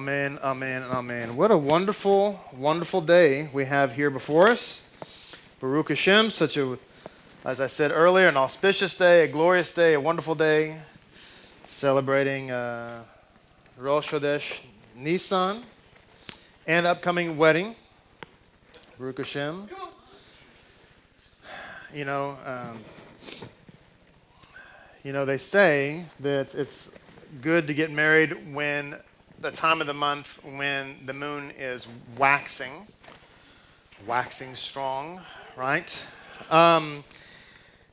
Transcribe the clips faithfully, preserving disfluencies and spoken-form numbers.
Amen, amen, amen. What a wonderful, wonderful day we have here before us. Baruch Hashem, such a, as I said earlier, an auspicious day, a glorious day, a wonderful day, celebrating uh, Rosh Chodesh Nisan and upcoming wedding. Baruch Hashem. You know, um, you know, they say that it's good to get married when the time of the month when the moon is waxing, waxing strong, right? Um,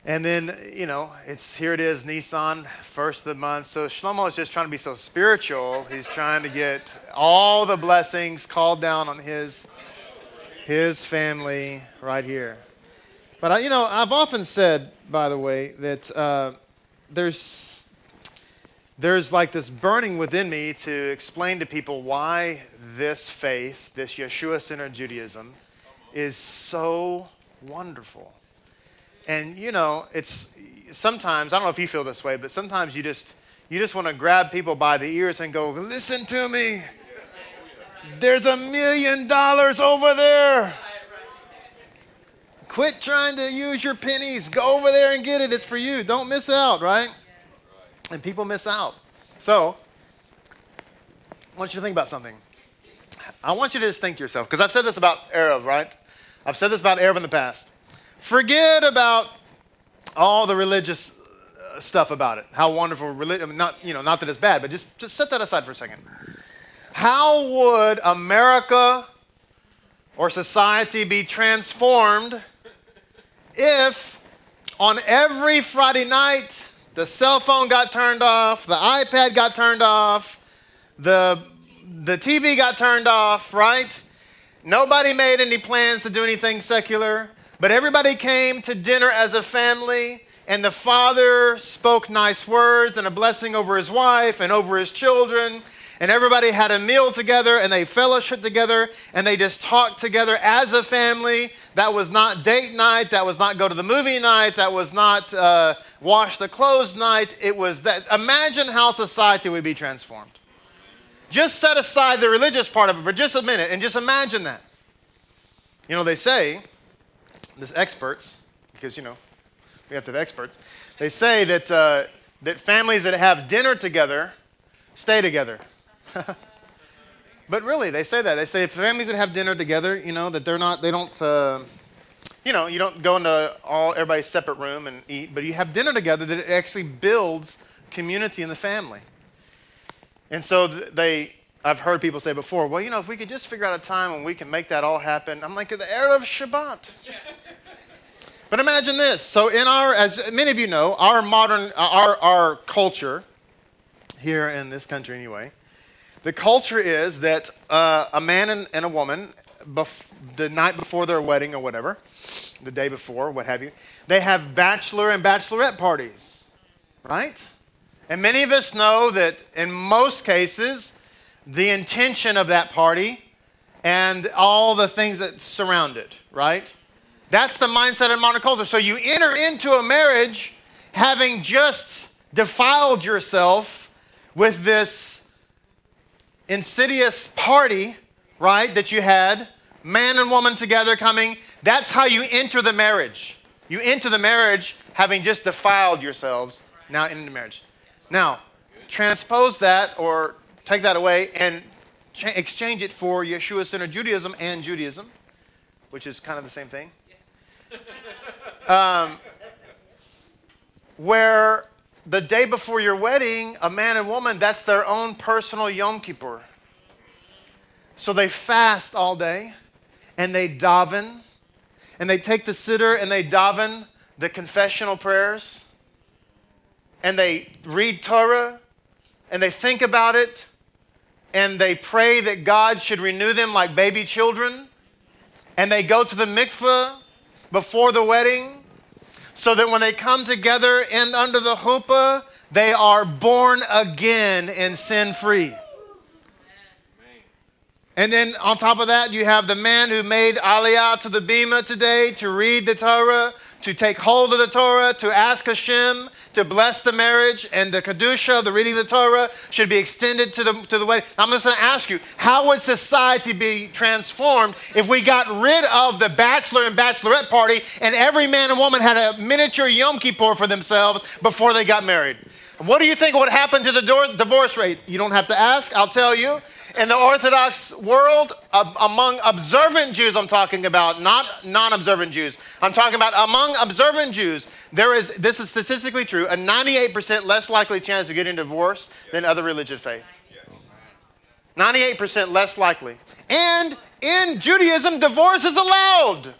and then, you know, it's here it is, Nisan, first of the month. So Shlomo is just trying to be so spiritual. He's trying to get all the blessings called down on his, his family right here. But, I, you know, I've often said, by the way, that uh, there's There's like this burning within me to explain to people why this faith, this Yeshua-centered Judaism, is so wonderful. And, you know, it's sometimes, I don't know if you feel this way, but sometimes you just you just want to grab people by the ears and go, listen to me. There's a million dollars over there. Quit trying to use your pennies. Go over there and get it. It's for you. Don't miss out, right? And people miss out. So, I want you to think about something. I want you to just think to yourself, because I've said this about Erev, right? I've said this about Erev in the past. Forget about all the religious stuff about it. How wonderful, religion, not, you know, not that it's bad, but just, just set that aside for a second. How would America or society be transformed if on every Friday night the cell phone got turned off, the iPad got turned off, the, the T V got turned off, right? Nobody made any plans to do anything secular, but everybody came to dinner as a family, and the father spoke nice words and a blessing over his wife and over his children, and everybody had a meal together, and they fellowshiped together, and they just talked together as a family. That was not date night. That was not go to the movie night. That was not uh, wash the clothes night. It was that. Imagine how society would be transformed. Just set aside the religious part of it for just a minute and just imagine that. You know, they say, this experts, because, you know, we have to have experts. They say that uh, that families that have dinner together stay together. But really, they say that. They say if families that have dinner together, you know, that they're not, they don't, uh, you know, you don't go into all everybody's separate room and eat, but you have dinner together, that it actually builds community in the family. And so they, I've heard people say before, well, you know, if we could just figure out a time when we can make that all happen. I'm like, the era of Shabbat. Yeah. But imagine this. So in our, as many of you know, our modern, our our culture here in this country anyway, the culture is that uh, a man and, and a woman, bef- the night before their wedding or whatever, the day before, what have you, they have bachelor and bachelorette parties, right? And many of us know that in most cases, the intention of that party and all the things that surround it, right? That's the mindset of modern culture. So you enter into a marriage having just defiled yourself with this insidious party, right, that you had, man and woman together coming. That's how you enter the marriage. You enter the marriage having just defiled yourselves, now into the marriage. Now, transpose that or take that away and cha- exchange it for Yeshua-centered Judaism and Judaism, which is kind of the same thing. Yes. um, where... The day before your wedding, a man and woman, that's their own personal Yom Kippur. So they fast all day, and they daven, and they take the siddur, and they daven the confessional prayers, and they read Torah, and they think about it, and they pray that God should renew them like baby children, and they go to the mikveh before the wedding, so that when they come together and under the chuppah, they are born again and sin-free. And then on top of that, you have the man who made aliyah to the bima today to read the Torah, to take hold of the Torah, to ask Hashem to bless the marriage, and the Kedusha, the reading of the Torah, should be extended to the, to the wedding. I'm just going to ask you, how would society be transformed if we got rid of the bachelor and bachelorette party and every man and woman had a miniature Yom Kippur for themselves before they got married? What do you think would happen to the door, divorce rate? You don't have to ask, I'll tell you. In the Orthodox world, ab- among observant Jews I'm talking about, not non-observant Jews. I'm talking about among observant Jews, there is, this is statistically true, a ninety-eight percent less likely chance of getting divorced than other religious faith. ninety-eight percent less likely. And in Judaism, divorce is allowed.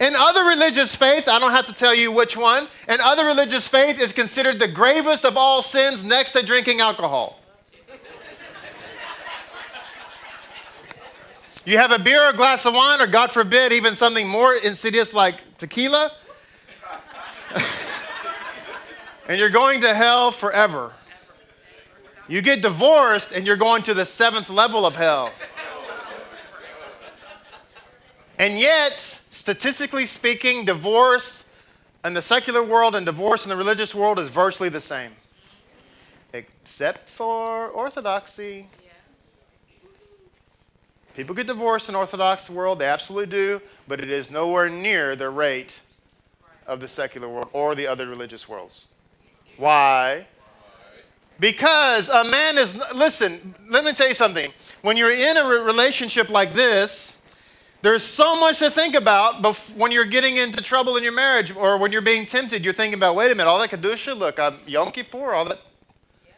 In other religious faith, I don't have to tell you which one, in other religious faith is considered the gravest of all sins next to drinking alcohol. You have a beer or a glass of wine, or God forbid, even something more insidious like tequila, and you're going to hell forever. You get divorced and you're going to the seventh level of hell. And yet, statistically speaking, divorce in the secular world and divorce in the religious world is virtually the same. Except for orthodoxy. Yeah. People get divorced in the Orthodox world, they absolutely do, but it is nowhere near the rate of the secular world or the other religious worlds. Why? Because a man is, listen, let me tell you something. When you're in a relationship like this, there's so much to think about when you're getting into trouble in your marriage or when you're being tempted. You're thinking about, wait a minute, all that Kedusha, look, I'm Yom Kippur, all that. Yeah.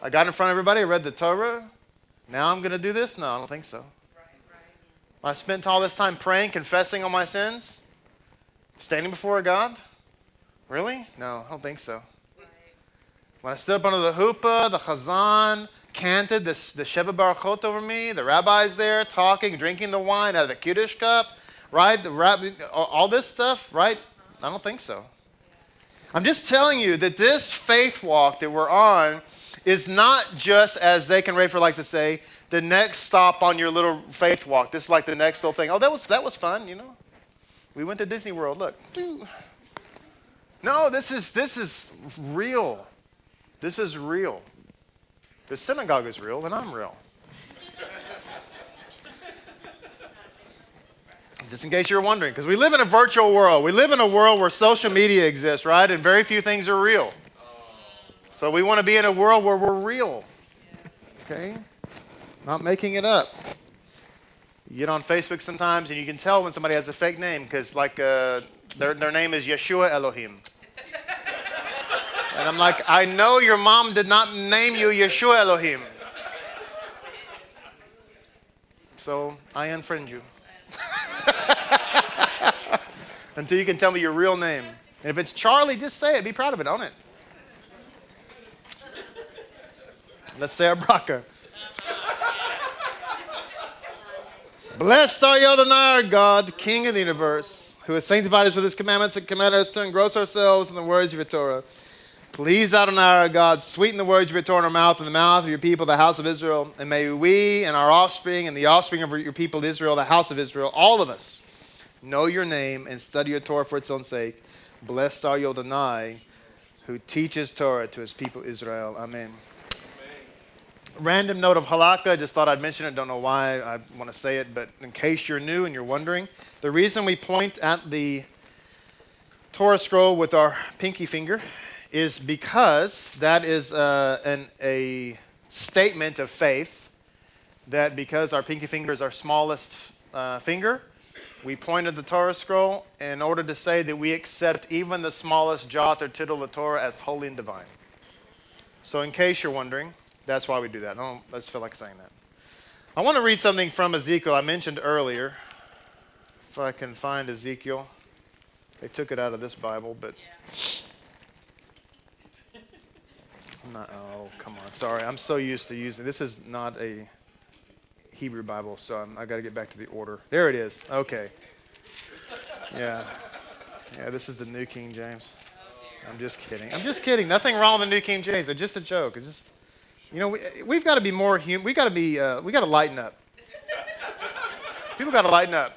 I got in front of everybody, I read the Torah. Now I'm going to do this? No, I don't think so. Right, right. I spent all this time praying, confessing all my sins, standing before God. Really? No, I don't think so. Right. When I stood up under the Chuppah, the Chazan canted the, the Sheva Baruchot over me, the rabbis there talking, drinking the wine out of the Kiddush cup, right? The rabbi, all this stuff, right? I don't think so. I'm just telling you that this faith walk that we're on is not just, as Zach and Rafer likes to say, the next stop on your little faith walk. This is like the next little thing. Oh, that was that was fun, you know? We went to Disney World, look. No, this is this is real. This is real. The synagogue is real, and I'm real. Just in case you're wondering, because we live in a virtual world. We live in a world where social media exists, right? And very few things are real. So we want to be in a world where we're real. Okay? Not making it up. You get on Facebook sometimes, and you can tell when somebody has a fake name, because like uh, their, their name is Yeshua Elohim. And I'm like, I know your mom did not name you Yeshua Elohim. So I unfriend you. Until you can tell me your real name. And if it's Charlie, just say it. Be proud of it. Own it. Let's say our Bracha. Blessed are you, Adonai, our God, King of the universe, who has sanctified us with his commandments and commanded us to engross ourselves in the words of your Torah. Please, Adonai, our God, sweeten the words of your Torah in our mouth and the mouth of your people, the house of Israel. And may we and our offspring and the offspring of your people, Israel, the house of Israel, all of us, know your name and study your Torah for its own sake. Blessed are you, Adonai, who teaches Torah to his people, Israel. Amen. Amen. Random note of halakha. I just thought I'd mention it. Don't know why I want to say it, but in case you're new and you're wondering, the reason we point at the Torah scroll with our pinky finger is because that is uh, an, a statement of faith that because our pinky finger is our smallest uh, finger, we point at the Torah scroll in order to say that we accept even the smallest jot or tittle of Torah as holy and divine. So in case you're wondering, that's why we do that. I don't I just feel like saying that. I want to read something from Ezekiel I mentioned earlier. If I can find Ezekiel. They took it out of this Bible, but... Yeah. Not, oh, come on. Sorry, I'm so used to using. This is not a Hebrew Bible, so I'm, I got to get back to the order. There it is. Okay. Yeah. Yeah, this is the New King James. I'm just kidding. I'm just kidding. Nothing wrong with the New King James. It's just a joke. It's just, you know, we, we've got to be more human. We've got to be, uh, we got to lighten up. People got to lighten up.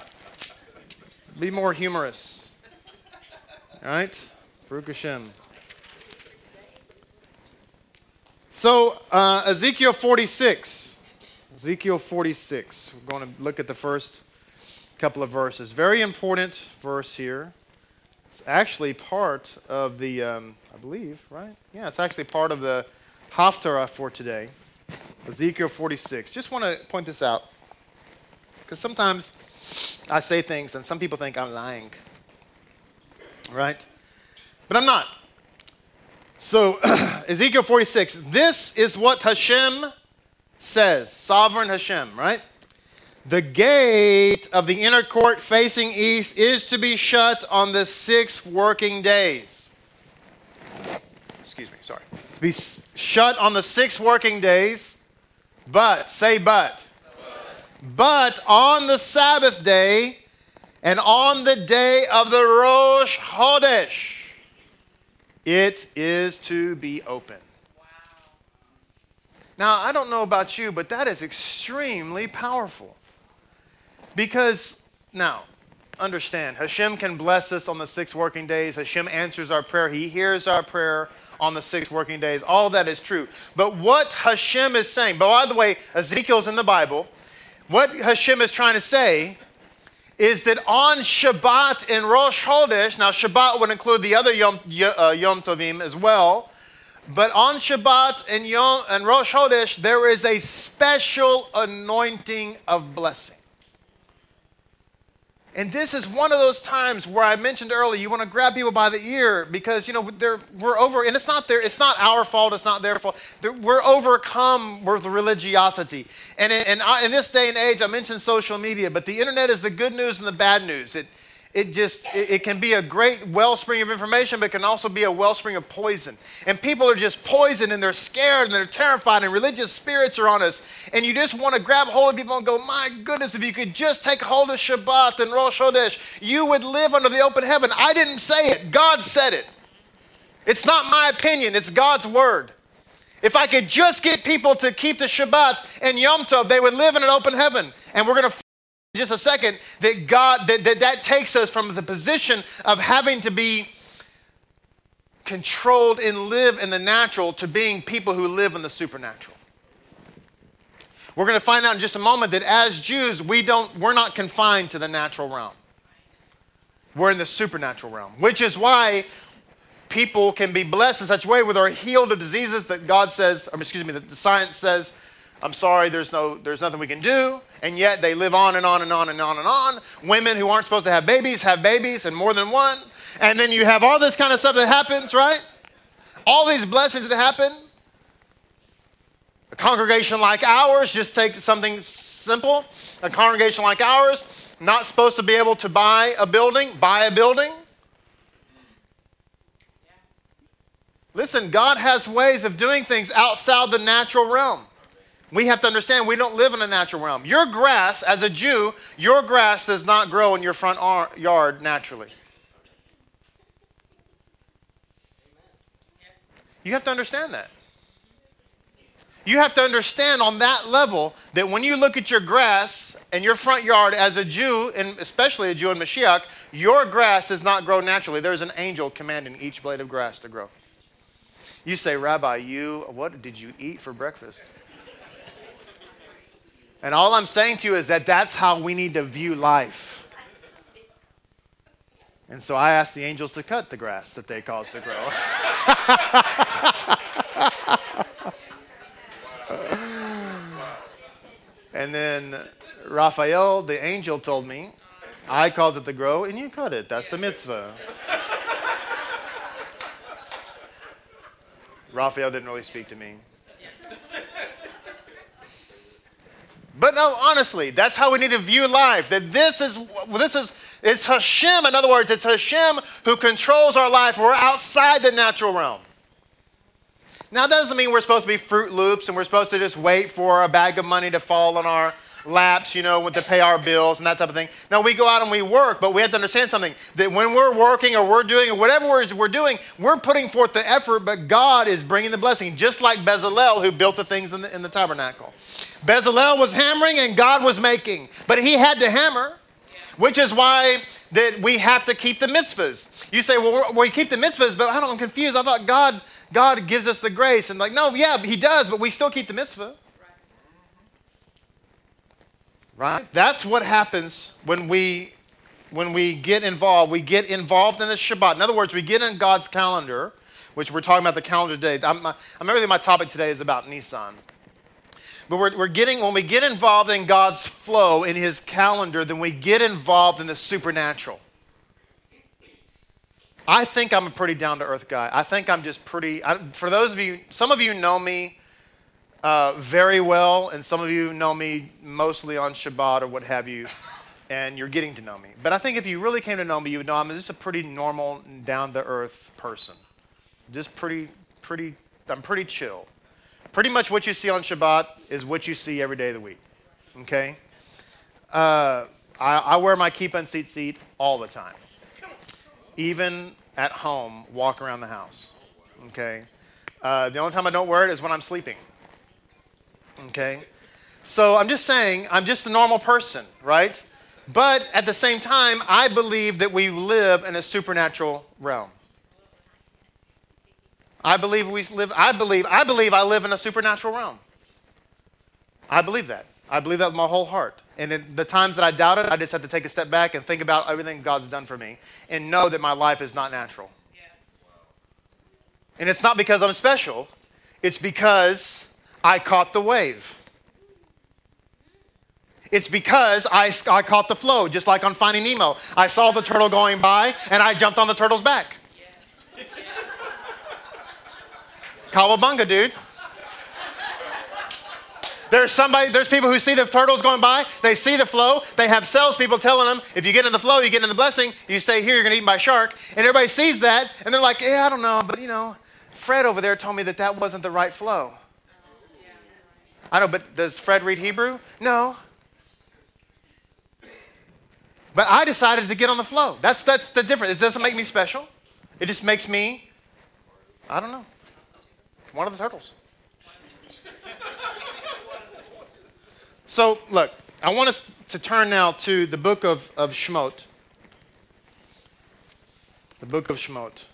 Be more humorous. All right? Baruch Hashem. So, uh, Ezekiel forty-six. Ezekiel forty-six. We're going to look at the first couple of verses. Very important verse here. It's actually part of the, um, I believe, right? Yeah, it's actually part of the Haftarah for today. Ezekiel forty-six. Just want to point this out, because sometimes I say things and some people think I'm lying, right? But I'm not. So Ezekiel forty-six, this is what Hashem says, sovereign Hashem, right? The gate of the inner court facing east is to be shut on the six working days. Excuse me, sorry. To be shut on the six working days, but, say but. But on the Sabbath day and on the day of the Rosh Chodesh, it is to be open. Wow. Now, I don't know about you, but that is extremely powerful. Because, now, understand, Hashem can bless us on the six working days. Hashem answers our prayer. He hears our prayer on the six working days. All that is true. But what Hashem is saying, but by the way, Ezekiel's in the Bible. What Hashem is trying to say is that on Shabbat in Rosh Chodesh, now Shabbat would include the other Yom, uh, Yom Tovim as well, but on Shabbat and, Yom, and Rosh Chodesh, there is a special anointing of blessing. And this is one of those times where I mentioned earlier, you want to grab people by the ear because, you know, they're, we're over, and it's not their, it's not our fault, it's not their fault. They're, we're overcome with religiosity. And in, and I, in this day and age, I mentioned social media, but the internet is the good news and the bad news. It it just, it, it can be a great wellspring of information, but it can also be a wellspring of poison. And people are just poisoned, and they're scared, and they're terrified, and religious spirits are on us. And you just want to grab hold of people and go, my goodness, if you could just take hold of Shabbat and Rosh Chodesh, you would live under the open heaven. I didn't say it. God said it. It's not my opinion. It's God's word. If I could just get people to keep the Shabbat and Yom Tov, they would live in an open heaven. And we're going to just a second, that God, that, that that takes us from the position of having to be controlled and live in the natural to being people who live in the supernatural. We're going to find out in just a moment that as Jews, we don't, we're not confined to the natural realm. We're in the supernatural realm, which is why people can be blessed in such a way where they're healed of diseases that God says, or excuse me, that the science says, I'm sorry, there's no, there's nothing we can do, and yet they live on and on and on and on and on. Women who aren't supposed to have babies have babies, and more than one. And then you have all this kind of stuff that happens, right? All these blessings that happen. A congregation like ours, just take something simple. A congregation like ours, not supposed to be able to buy a building, buy a building. Listen, God has ways of doing things outside the natural realm. We have to understand we don't live in a natural realm. Your grass, as a Jew, your grass does not grow in your front ar- yard naturally. You have to understand that. You have to understand on that level that when you look at your grass and your front yard as a Jew, and especially a Jew in Mashiach, your grass does not grow naturally. There's an angel commanding each blade of grass to grow. You say, Rabbi, you, what did you eat for breakfast? And all I'm saying to you is that that's how we need to view life. And so I asked the angels to cut the grass that they caused to grow. And then Raphael, the angel, told me, I caused it to grow and you cut it. That's the mitzvah. Raphael didn't really speak to me. But no, honestly, that's how we need to view life. That this is, this is, it's Hashem. In other words, it's Hashem who controls our life. We're outside the natural realm. Now, that doesn't mean we're supposed to be Fruit Loops and we're supposed to just wait for a bag of money to fall on our laps, you know, to pay our bills and that type of thing. No, we go out and we work, but we have to understand something. That when we're working or we're doing or whatever we're doing, we're putting forth the effort, but God is bringing the blessing. Just like Bezalel who built the things in the, in the tabernacle. Bezalel was hammering and God was making, but he had to hammer. which is why that we have to keep the mitzvahs. You say, well, we keep the mitzvahs, but I don't, I'm confused. I thought God, God gives us the grace. And like, no, yeah, he does, but we still keep the mitzvah. Right? That's what happens when we, when we get involved. We get involved in the Shabbat. In other words, we get in God's calendar, which we're talking about the calendar today. I'm, I'm remember that my topic today is about Nisan. But we're, we're getting, when we get involved in God's flow, in his calendar, then we get involved in the supernatural. I think I'm a pretty down-to-earth guy. I think I'm just pretty, I, for those of you, some of you know me uh, very well, and some of you know me mostly on Shabbat or what have you, and you're getting to know me. But I think if you really came to know me, you would know I'm just a pretty normal, down-to-earth person. Just pretty, pretty, I'm pretty chill. Pretty much what you see on Shabbat is what you see every day of the week, okay? Uh, I, I wear my keep unseat seat all the time. Even at home, walk around the house, okay? Uh, the only time I don't wear it is when I'm sleeping, okay? So I'm just saying, I'm just a normal person, right? But at the same time, I believe that we live in a supernatural realm. I believe we live, I believe, I believe I live in a supernatural realm. I believe that. I believe that with my whole heart. And in the times that I doubt it, I just have to take a step back and think about everything God's done for me and know that my life is not natural. Yes. And it's not because I'm special. It's because I caught the wave. It's because I, I caught the flow, just like on Finding Nemo. I saw the turtle going by and I jumped on the turtle's back. Cowabunga, dude. There's somebody, there's people who see the turtles going by. They see the flow. They have salespeople telling them, if you get in the flow, you get in the blessing. You stay here, you're going to be eaten by a shark. And everybody sees that, and they're like, yeah, I don't know. But, you know, Fred over there told me that that wasn't the right flow. I know, but does Fred read Hebrew? No. But I decided to get on the flow. That's, that's the difference. It doesn't make me special. It just makes me, I don't know. One of the turtles. So, look, I want us to turn now to the book of, of Shemot. The book of Shemot.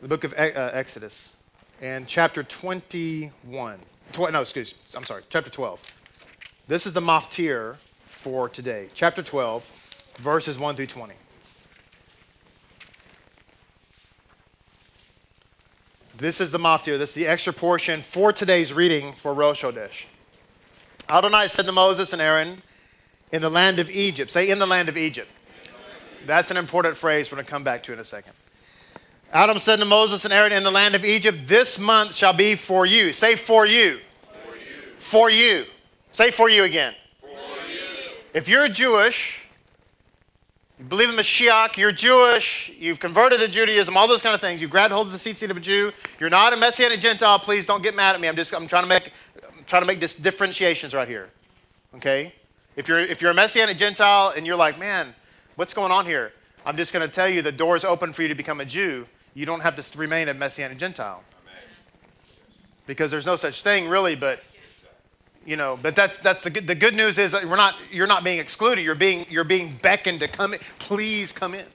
The book of uh, Exodus. And chapter twenty-one. Tw- no, excuse me. I'm sorry. Chapter twelve. This is the Maftir for today. Chapter twelve, verses one through twenty. This is the Maftir. This is the extra portion for today's reading for Rosh Hodesh. Adonai said to Moses and Aaron, in the land of Egypt. Say, in the land of Egypt. That's an important phrase we're going to come back to in a second. Adam said to Moses and Aaron, in the land of Egypt, this month shall be for you. Say, for you. For you. For you. Say, for you again. For you. If you're Jewish, you believe in Mashiach, you're Jewish, you've converted to Judaism, all those kind of things. You grabbed hold of the seat seat of a Jew. You're not a Messianic Gentile. Please don't get mad at me. I'm just I'm trying to make I'm trying to make this differentiations right here. Okay? If you're if you're a Messianic Gentile and you're like, man, what's going on here? I'm just going to tell you the door is open for you to become a Jew. You don't have to remain a Messianic Gentile. Amen. Because there's no such thing really, but you know, but that's that's the good, the good news is that we're not you're not being excluded. You're being you're being beckoned to come in. Please come in.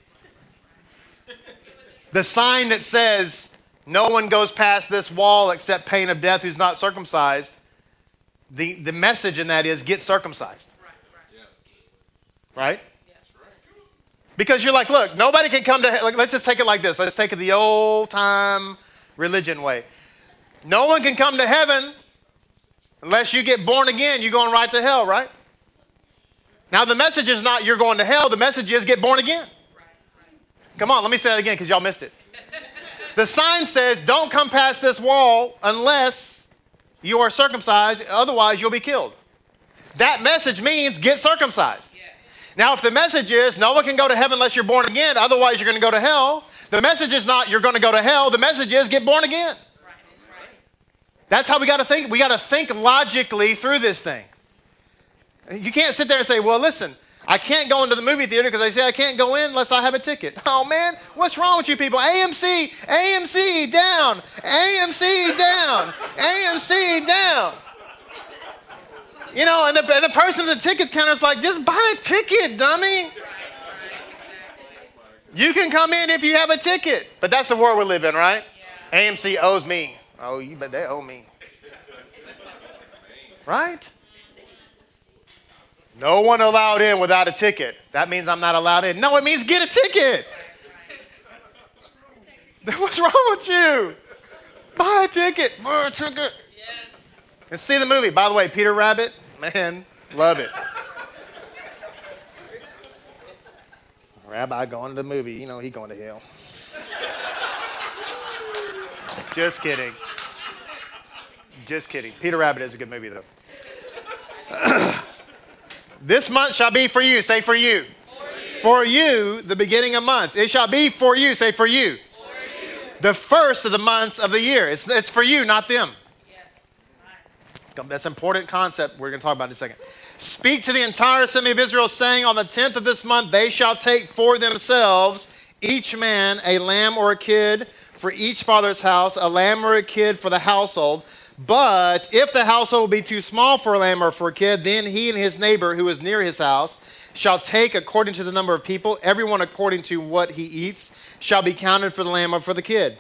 The sign that says no one goes past this wall except pain of death who's not circumcised. The the message in that is get circumcised. Right. Right? Yeah. Right? Yes. Because you're like, look, nobody can come to like, let's just take it like this. Let's take it the old time religion way. No one can come to heaven. Unless you get born again, you're going right to hell, right? Now, the message is not you're going to hell. The message is get born again. Right, right. Come on, let me say that again because y'all missed it. The sign says don't come past this wall unless you are circumcised. Otherwise, you'll be killed. That message means get circumcised. Yes. Now, if the message is no one can go to heaven unless you're born again. Otherwise, you're going to go to hell. The message is not you're going to go to hell. The message is get born again. That's how we got to think. We got to think logically through this thing. You can't sit there and say, well, listen, I can't go into the movie theater because they say I can't go in unless I have a ticket. Oh, man, what's wrong with you people? A M C, A M C down, A M C down, A M C down. You know, and the, and the person at the ticket counter is like, just buy a ticket, dummy. You can come in if you have a ticket. But that's the world we live in, right? Yeah. A M C owes me. Oh, you bet they owe me. Right? No one allowed in without a ticket. That means I'm not allowed in. No, it means get a ticket. What's wrong with you? Buy a ticket. Buy a ticket. Yes. And see the movie. By the way, Peter Rabbit, man, love it. Rabbi going to the movie, you know, he going to hell. Just kidding. Just kidding. Peter Rabbit is a good movie, though. This month shall be for you. Say for you. For you. For you, the beginning of months. It shall be for you. Say for you. For you. The first of the months of the year. It's, it's for you, not them. Yes. That's an important concept we're going to talk about in a second. Speak to the entire assembly of Israel, saying, on the tenth of this month they shall take for themselves each man a lamb or a kid for each father's house, a lamb or a kid for the household. But if the household be too small for a lamb or for a kid, then he and his neighbor who is near his house shall take according to the number of people. Everyone according to what he eats shall be counted for the lamb or for the kid.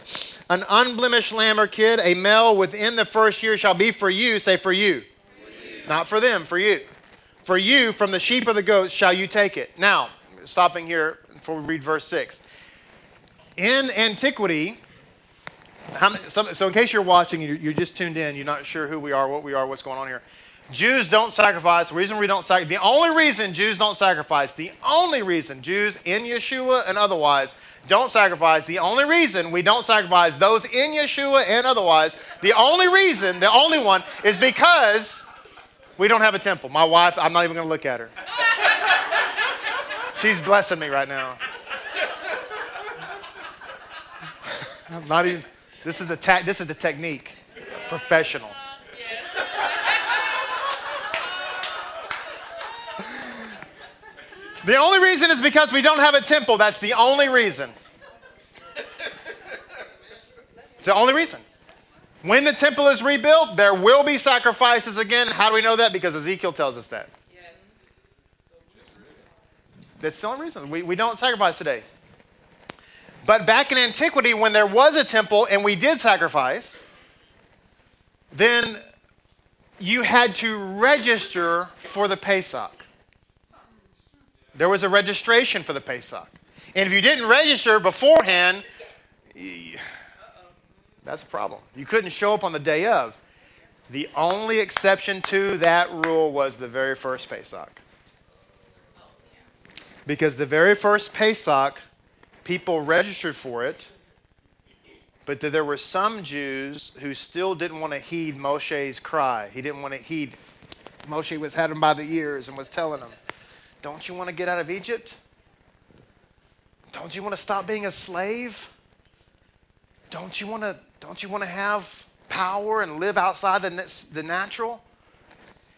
An unblemished lamb or kid, a male within the first year, shall be for you. Say for you. For you. Not for them, for you. For you, from the sheep or the goats, shall you take it. Now, stopping here before we read verse six. In antiquity, how many, so, so in case you're watching, you're, you're just tuned in, you're not sure who we are, what we are, what's going on here. Jews don't sacrifice. The reason we don't sacrifice, the only reason Jews don't sacrifice, the only reason Jews in Yeshua and otherwise don't sacrifice, the only reason we don't sacrifice those in Yeshua and otherwise, the only reason, the only one, is because we don't have a temple. My wife, I'm not even going to look at her. She's blessing me right now. I'm not even. This is the ta- this is the technique. Yeah. Professional. Yeah. The only reason is because we don't have a temple. That's the only reason. It's the only reason. When the temple is rebuilt, there will be sacrifices again. How do we know that? Because Ezekiel tells us that. Yes. That's the only reason. We, we don't sacrifice today. But back in antiquity, when there was a temple and we did sacrifice, then you had to register for the Pesach. There was a registration for the Pesach. And if you didn't register beforehand, that's a problem. You couldn't show up on the day of. The only exception to that rule was the very first Pesach. Because the very first Pesach, people registered for it, but there were some Jews who still didn't want to heed Moshe's cry. He didn't want to heed. Moshe was had him by the ears and was telling him, don't you want to get out of Egypt? Don't you want to stop being a slave? Don't you want to, don't you want to have power and live outside the, the natural?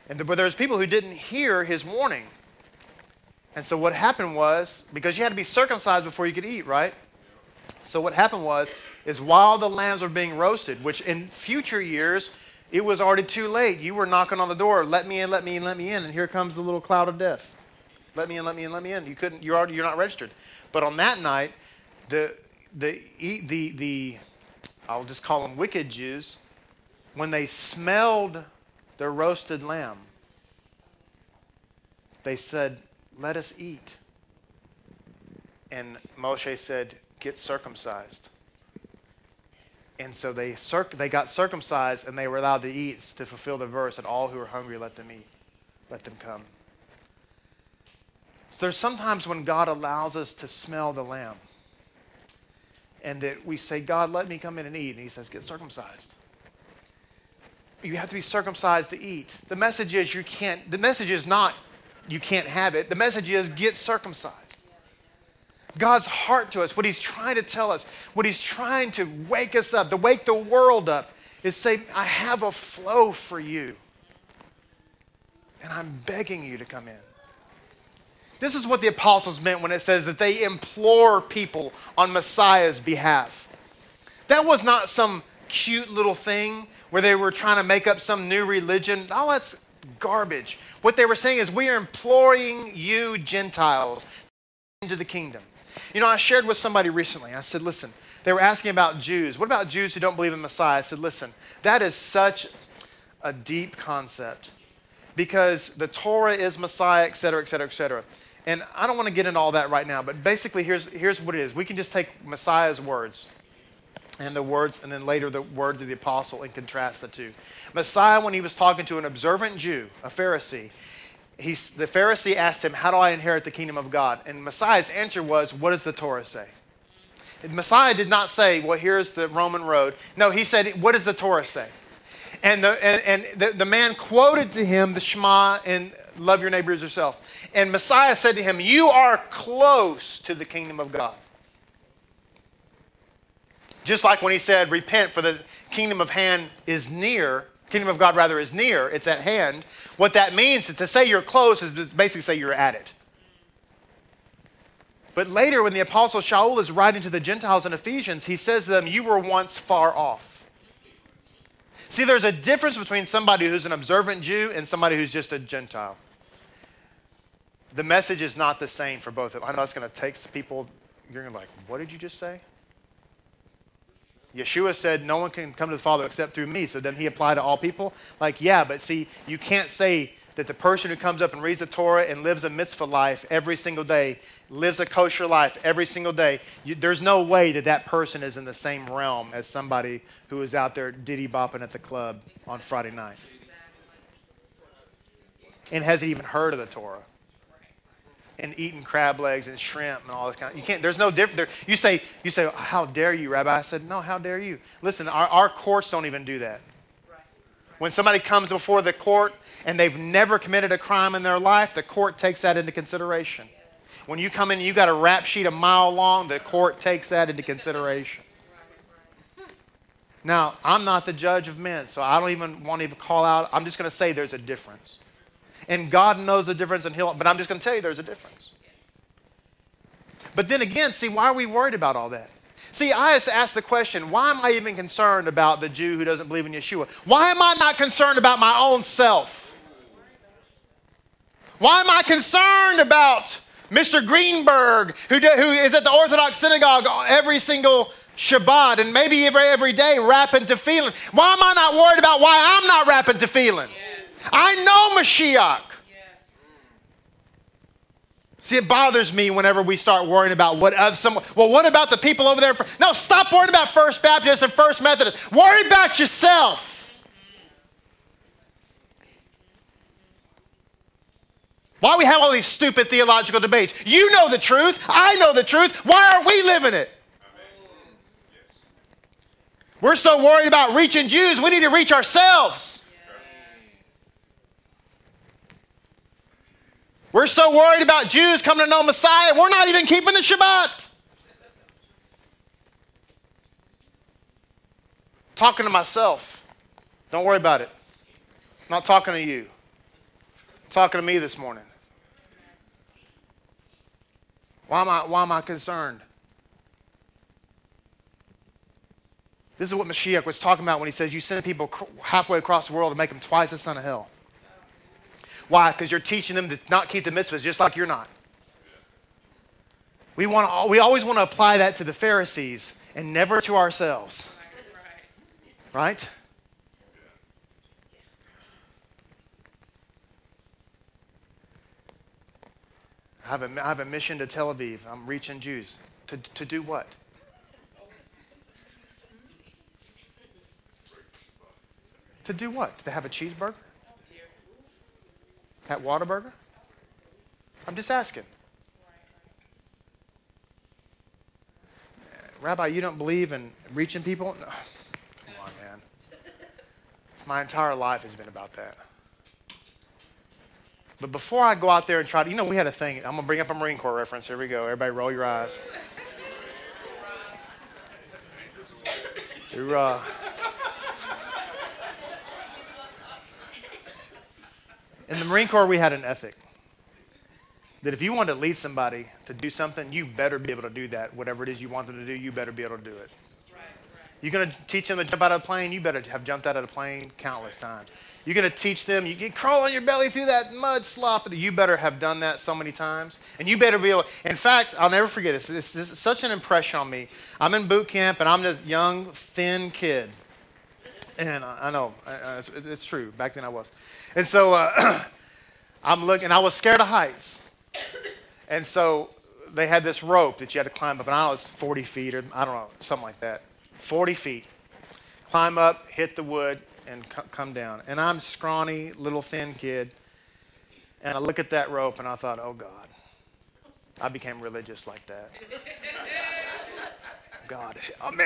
And the, but there's people who didn't hear his warning. And so what happened was, because you had to be circumcised before you could eat, right? So what happened was, is while the lambs were being roasted, which in future years, it was already too late. You were knocking on the door, let me in, let me in, let me in, and here comes the little cloud of death. Let me in, let me in, let me in. You couldn't, you're already, you're not registered. But on that night, the, the, the, the, I'll just call them wicked Jews, when they smelled the roasted lamb, they said, let us eat. And Moshe said, get circumcised. And so they circ- they got circumcised and they were allowed to eat to fulfill the verse, and all who are hungry, let them eat. Let them come. So there's sometimes when God allows us to smell the lamb and that we say, God, let me come in and eat. And he says, get circumcised. You have to be circumcised to eat. The message is you can't, the message is not, you can't have it. The message is get circumcised. God's heart to us, what he's trying to tell us, what he's trying to wake us up, to wake the world up, is say, I have a flow for you. And I'm begging you to come in. This is what the apostles meant when it says that they implore people on Messiah's behalf. That was not some cute little thing where they were trying to make up some new religion. Oh, that's garbage. What they were saying is, we are imploring you Gentiles into the kingdom. You know, I shared with somebody recently. I said, listen, they were asking about Jews. What about Jews who don't believe in Messiah? I said, listen, that is such a deep concept because the Torah is Messiah, et cetera, et cetera, et cetera. And I don't want to get into all that right now, but basically here's, here's what it is. We can just take Messiah's words and the words, and then later the words of the apostle and contrast the two. Messiah, when he was talking to an observant Jew, a Pharisee, he's, the Pharisee asked him, how do I inherit the kingdom of God? And Messiah's answer was, what does the Torah say? And Messiah did not say, well, here's the Roman road. No, he said, what does the Torah say? And the, and, and the, the man quoted to him the Shema and love your neighbor as yourself. And Messiah said to him, you are close to the kingdom of God. Just like when he said, repent for the kingdom of hand is near, kingdom of God rather is near, it's at hand. What that means is to say you're close is to basically say you're at it. But later when the apostle Shaul is writing to the Gentiles in Ephesians, he says to them, you were once far off. See, there's a difference between somebody who's an observant Jew and somebody who's just a Gentile. The message is not the same for both of them. I know it's going to take people, you're going to be like, what did you just say? Yeshua said, no one can come to the Father except through me. So then he applied to all people? Like, yeah, but see, you can't say that the person who comes up and reads the Torah and lives a mitzvah life every single day, lives a kosher life every single day, you, there's no way that that person is in the same realm as somebody who is out there diddy-bopping at the club on Friday night and hasn't even heard of the Torah and eating crab legs and shrimp and all this kind of, you can't, there's no difference. You say, you say, how dare you, Rabbi? I said, no, how dare you? Listen, our, our courts don't even do that. When somebody comes before the court and they've never committed a crime in their life, the court takes that into consideration. When you come in and you got a rap sheet a mile long, the court takes that into consideration. Now, I'm not the judge of men, so I don't even want to even call out. I'm just going to say there's a difference. And God knows the difference, and he'll, but I'm just going to tell you there's a difference. But then again, see, why are we worried about all that? See, I just asked the question, why am I even concerned about the Jew who doesn't believe in Yeshua? Why am I not concerned about my own self? Why am I concerned about Mister Greenberg, who, do, who is at the Orthodox synagogue every single Shabbat and maybe every, every day rapping tefillin? Why am I not worried about why I'm not rapping tefillin? Yes. I know Mashiach. See, it bothers me whenever we start worrying about what of someone. Well, what about the people over there? No, stop worrying about First Baptist and First Methodist. Worry about yourself. Why we have all these stupid theological debates? You know the truth. I know the truth. Why are we living it? We're so worried about reaching Jews, we need to reach ourselves. We're so worried about Jews coming to know Messiah, we're not even keeping the Shabbat. Talking to myself. Don't worry about it. I'm not talking to you. I'm talking to me this morning. Why am I, why am I concerned? This is what Mashiach was talking about when he says, you send people halfway across the world to make them twice the son of hell. Why? Because you're teaching them to not keep the mitzvahs, just like you're not. We want to, we always want to apply that to the Pharisees and never to ourselves. Right? I have a, I have a mission to Tel Aviv. I'm reaching Jews. To, to do what? To do what? To have a cheeseburger? At Whataburger? I'm just asking. Rabbi, you don't believe in reaching people? No. Come on, man. My entire life has been about that. But before I go out there and try to, you know, we had a thing. I'm going to bring up a Marine Corps reference. Here we go. Everybody roll your eyes. Hoorah. In the Marine Corps, we had an ethic that if you wanted to lead somebody to do something, you better be able to do that. Whatever it is you want them to do, you better be able to do it. Right, right. You're going to teach them to jump out of a plane? You better have jumped out of a plane countless times. You're going to teach them, you can crawl on your belly through that mud slop. You better have done that so many times. And you better be able, in fact, I'll never forget this. This, this is such an impression on me. I'm in boot camp, and I'm this young, thin kid. And I, I know, I, it's, it's true. Back then I was. And so uh, I'm looking, I was scared of heights. And so they had this rope that you had to climb up, and I was forty feet or I don't know, something like that. forty feet. Climb up, hit the wood, and come down. And I'm scrawny, little thin kid. And I look at that rope and I thought, oh God. I became religious like that. God, help me.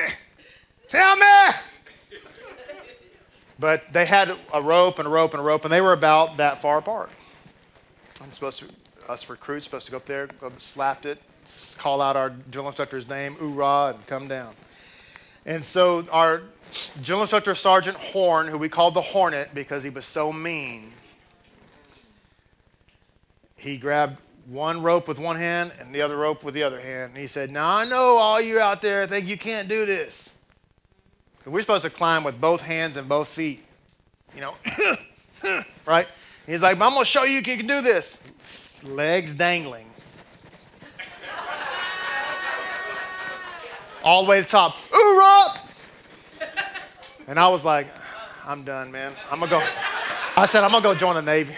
Help me. But they had a rope and a rope and a rope, and they were about that far apart. I'm supposed to, us recruits, supposed to go up there, go slapped it, call out our drill instructor's name, oorah, and come down. And so our General Instructor Sergeant Horn, who we called the Hornet because he was so mean, he grabbed one rope with one hand and the other rope with the other hand. And he said, now I know all you out there think you can't do this. And we're supposed to climb with both hands and both feet, you know, right? And he's like, I'm going to show you you can do this. Legs dangling. All the way to the top. Oorah! And I was like, I'm done, man. I'm going to go. I said, I'm going to go join the Navy.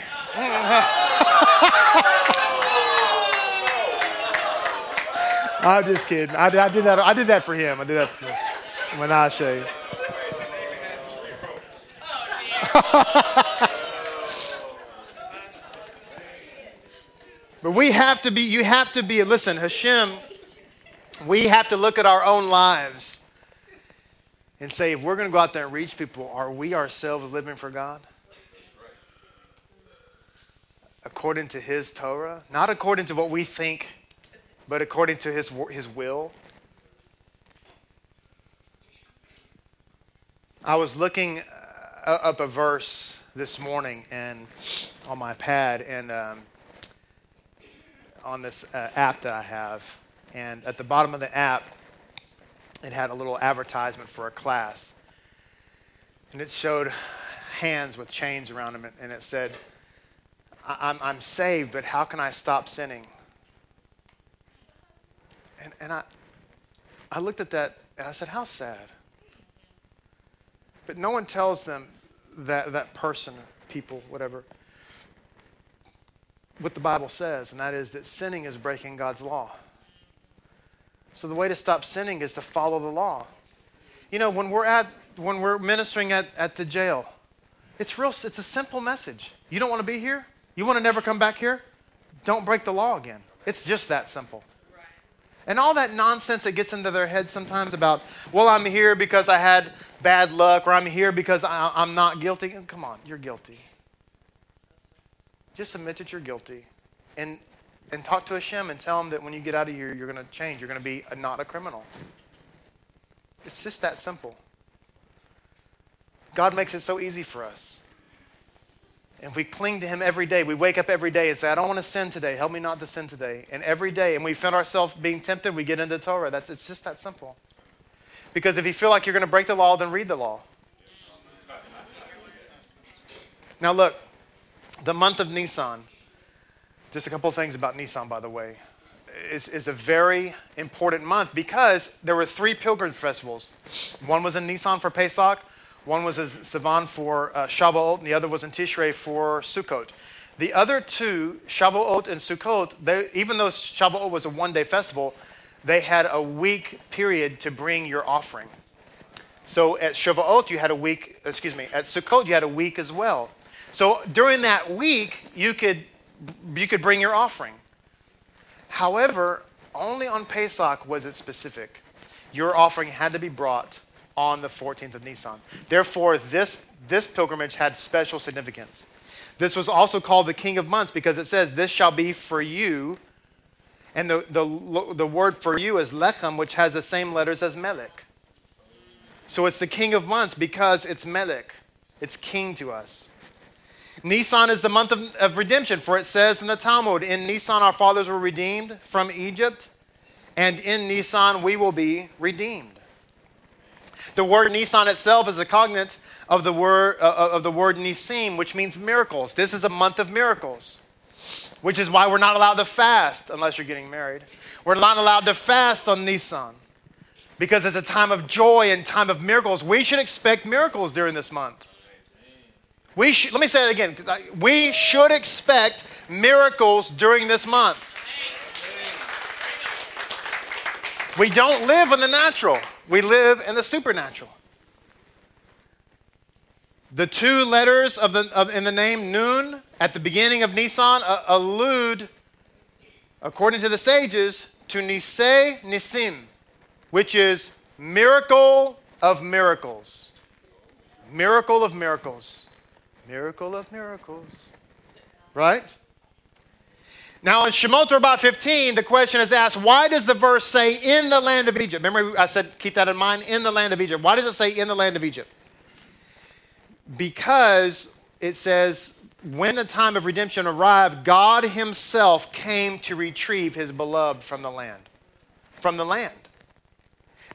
I'm just kidding. I did, I did that. I did that for him. I did that for Menashe. But we have to be, you have to be, listen, Hashem, we have to look at our own lives and say, if we're going to go out there and reach people, are we ourselves living for God? According to His Torah? Not according to what we think, but according to His His will. I was looking up a verse this morning and on my pad and um, on this uh, app that I have. And at the bottom of the app, it had a little advertisement for a class. And it showed hands with chains around them. And it said, I'm, I'm saved, but how can I stop sinning? And, and I, I looked at that and I said, how sad. But no one tells them, that, that person, people, whatever, what the Bible says. And that is that sinning is breaking God's law. So the way to stop sinning is to follow the law. You know, when we're at when we're ministering at, at the jail, it's real. It's a simple message. You don't want to be here? You want to never come back here? Don't break the law again. It's just that simple. Right. And all that nonsense that gets into their heads sometimes about, well, I'm here because I had bad luck, or I'm here because I, I'm not guilty. And come on, you're guilty. Just admit that you're guilty. And And talk to Hashem and tell him that when you get out of here, you're going to change. You're going to be a, not a criminal. It's just that simple. God makes it so easy for us. And if we cling to him every day, we wake up every day and say, I don't want to sin today. Help me not to sin today. And every day, and we find ourselves being tempted, we get into Torah. That's, it's just that simple. Because if you feel like you're going to break the law, then read the law. Now look, the month of Nisan. Just a couple of things about Nisan, by the way. It's, it's a very important month because there were three pilgrim festivals. One was in Nisan for Pesach, one was in Sivan for uh, Shavuot, and the other was in Tishrei for Sukkot. The other two, Shavuot and Sukkot, they, even though Shavuot was a one-day festival, they had a week period to bring your offering. So at Shavuot, you had a week, excuse me, at Sukkot, you had a week as well. So during that week, you could... You could bring your offering. However, only on Pesach was it specific. Your offering had to be brought on the fourteenth of Nisan. Therefore, this, this pilgrimage had special significance. This was also called the King of Months because it says, this shall be for you. And the, the, the word for you is Lechem, which has the same letters as Melech. So it's the King of Months because it's Melech. It's king to us. Nisan is the month of, of redemption, for it says in the Talmud, in Nisan our fathers were redeemed from Egypt, and in Nisan we will be redeemed. The word Nisan itself is a cognate of the word uh, of the word Nisim, which means miracles. This is a month of miracles, which is why we're not allowed to fast unless you're getting married. We're not allowed to fast on Nisan because it's a time of joy and time of miracles. We should expect miracles during this month. We should, let me say that again. We should expect miracles during this month. We don't live in the natural. We live in the supernatural. The two letters of the of, in the name Nun at the beginning of Nisan uh, allude, according to the sages, to Nisei Nisim, which is miracle of miracles. Miracle of miracles. Miracle of miracles. Right? Now in Shemot Torah fifteen, the question is asked, why does the verse say in the land of Egypt? Remember I said keep that in mind, in the land of Egypt. Why does it say in the land of Egypt? Because it says, when the time of redemption arrived, God himself came to retrieve his beloved from the land. From the land.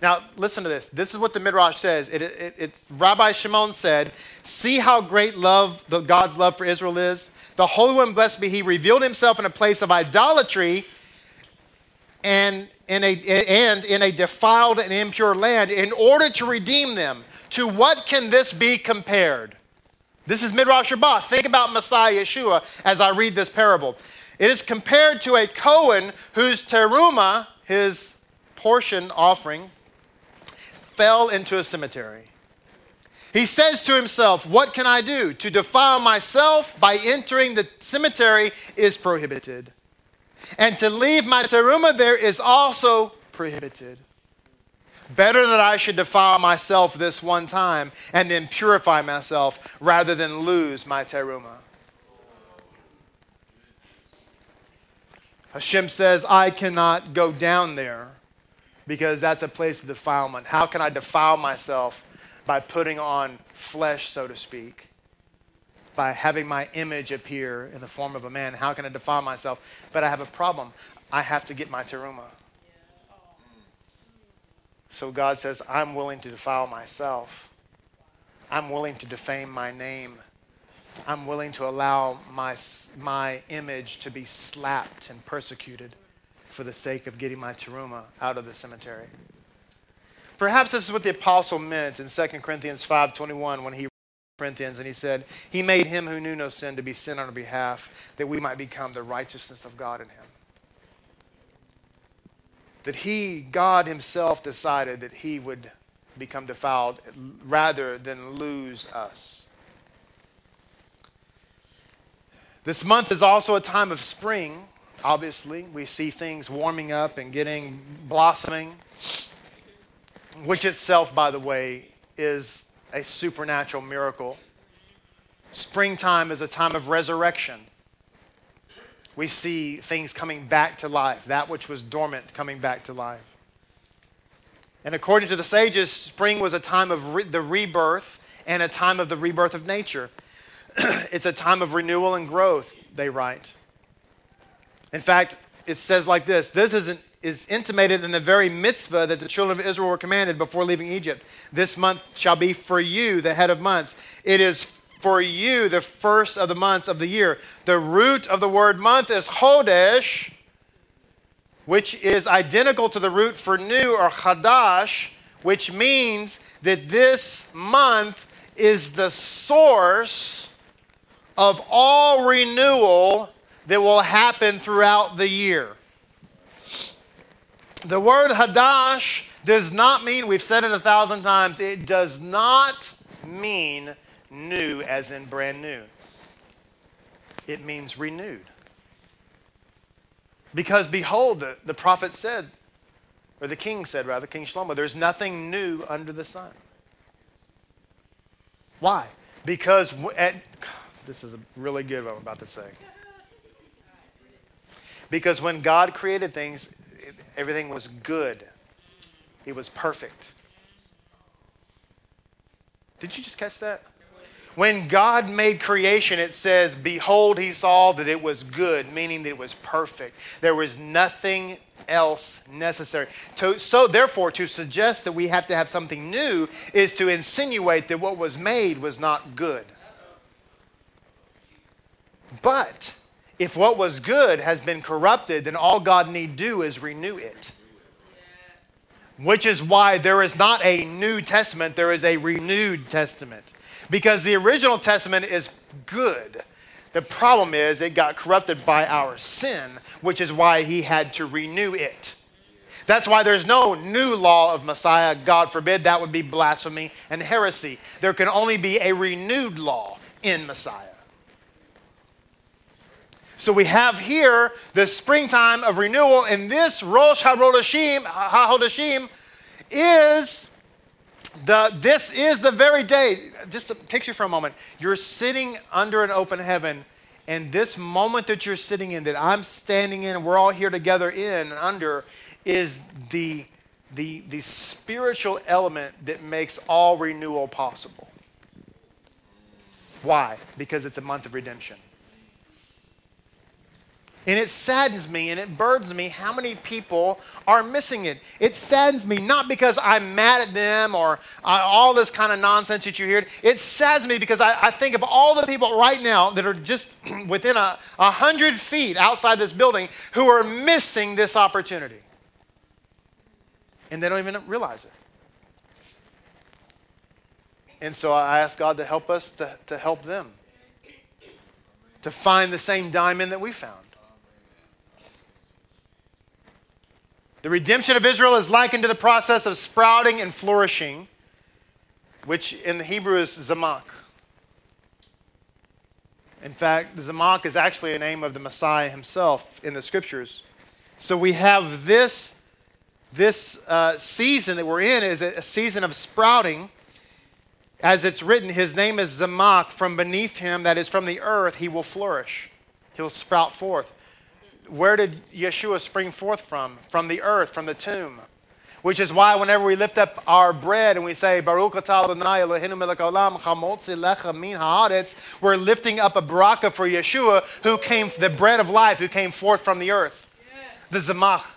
Now, listen to this. This is what the Midrash says. It, it, it's Rabbi Shimon said, see how great love, the God's love for Israel is. The Holy One, blessed be He, revealed himself in a place of idolatry and in a, and in a defiled and impure land in order to redeem them. To what can this be compared? This is Midrash Rabbah. Think about Messiah Yeshua as I read this parable. It is compared to a Kohen whose teruma, his portion offering, fell into a cemetery. He says to himself, what can I do? To defile myself by entering the cemetery is prohibited. And to leave my teruma there is also prohibited. Better that I should defile myself this one time and then purify myself rather than lose my teruma. Hashem says, I cannot go down there because that's a place of defilement. How can I defile myself by putting on flesh, so to speak? By having my image appear in the form of a man. How can I defile myself? But I have a problem. I have to get my teruma. So God says, I'm willing to defile myself. I'm willing to defame my name. I'm willing to allow my, my image to be slapped and persecuted for the sake of getting my teruma out of the cemetery. Perhaps this is what the apostle meant in Second Corinthians five twenty-one when he read Corinthians and he said, he made him who knew no sin to be sin on our behalf that we might become the righteousness of God in him. That he, God himself, decided that he would become defiled rather than lose us. This month is also a time of spring, obviously. We see things warming up and getting blossoming, which itself, by the way, is a supernatural miracle. Springtime is a time of resurrection. We see things coming back to life, that which was dormant coming back to life. And according to the sages, spring was a time of re- the rebirth and a time of the rebirth of nature. It's a time of renewal and growth, they write. In fact, it says like this, this is, an, is intimated in the very mitzvah that the children of Israel were commanded before leaving Egypt. This month shall be for you the head of months. It is for you, the first of the months of the year. The root of the word month is chodesh, which is identical to the root for new or chadash, which means that this month is the source of all renewal that will happen throughout the year. The word hadash does not mean, we've said it a thousand times, it does not mean new as in brand new. It means renewed. Because behold, the, the prophet said, or the king said rather, King Shlomo, there's nothing new under the sun. Why? Because, at, this is a really good one I'm about to say. Because when God created things, it, everything was good. It was perfect. Did you just catch that? When God made creation, it says, behold, he saw that it was good, meaning that it was perfect. There was nothing else necessary. To, so therefore, to suggest that we have to have something new is to insinuate that what was made was not good. But if what was good has been corrupted, then all God need do is renew it. Which is why there is not a New Testament, there is a renewed Testament. Because the original Testament is good. The problem is it got corrupted by our sin, which is why he had to renew it. That's why there's no new law of Messiah. God forbid, that would be blasphemy and heresy. There can only be a renewed law in Messiah. So we have here the springtime of renewal, and this Rosh HaChodesh is the, this is the very day. Just a picture for a moment. You're sitting under an open heaven, and this moment that you're sitting in, that I'm standing in, we're all here together in and under, is the, the, the spiritual element that makes all renewal possible. Why? Because it's a month of redemption. And it saddens me and it burdens me how many people are missing it. It saddens me not because I'm mad at them or I, all this kind of nonsense that you hear. It saddens me because I, I think of all the people right now that are just within a, a hundred feet outside this building who are missing this opportunity. And they don't even realize it. And so I ask God to help us to, to help them to find the same diamond that we found. The redemption of Israel is likened to the process of sprouting and flourishing, which in the Hebrew is Zemach. In fact, the Zemach is actually a name of the Messiah himself in the scriptures. So we have this, this uh, season that we're in is a season of sprouting. As it's written, his name is Zemach. From beneath him, that is from the earth, he will flourish. He'll sprout forth. Where did Yeshua spring forth from? From the earth, from the tomb. Which is why whenever we lift up our bread and we say, Baruch atah Adonai Eloheinu melech haolam chamotzi lecha min haaretz, we're lifting up a bracha for Yeshua, who came, the bread of life, who came forth from the earth. The Zemach.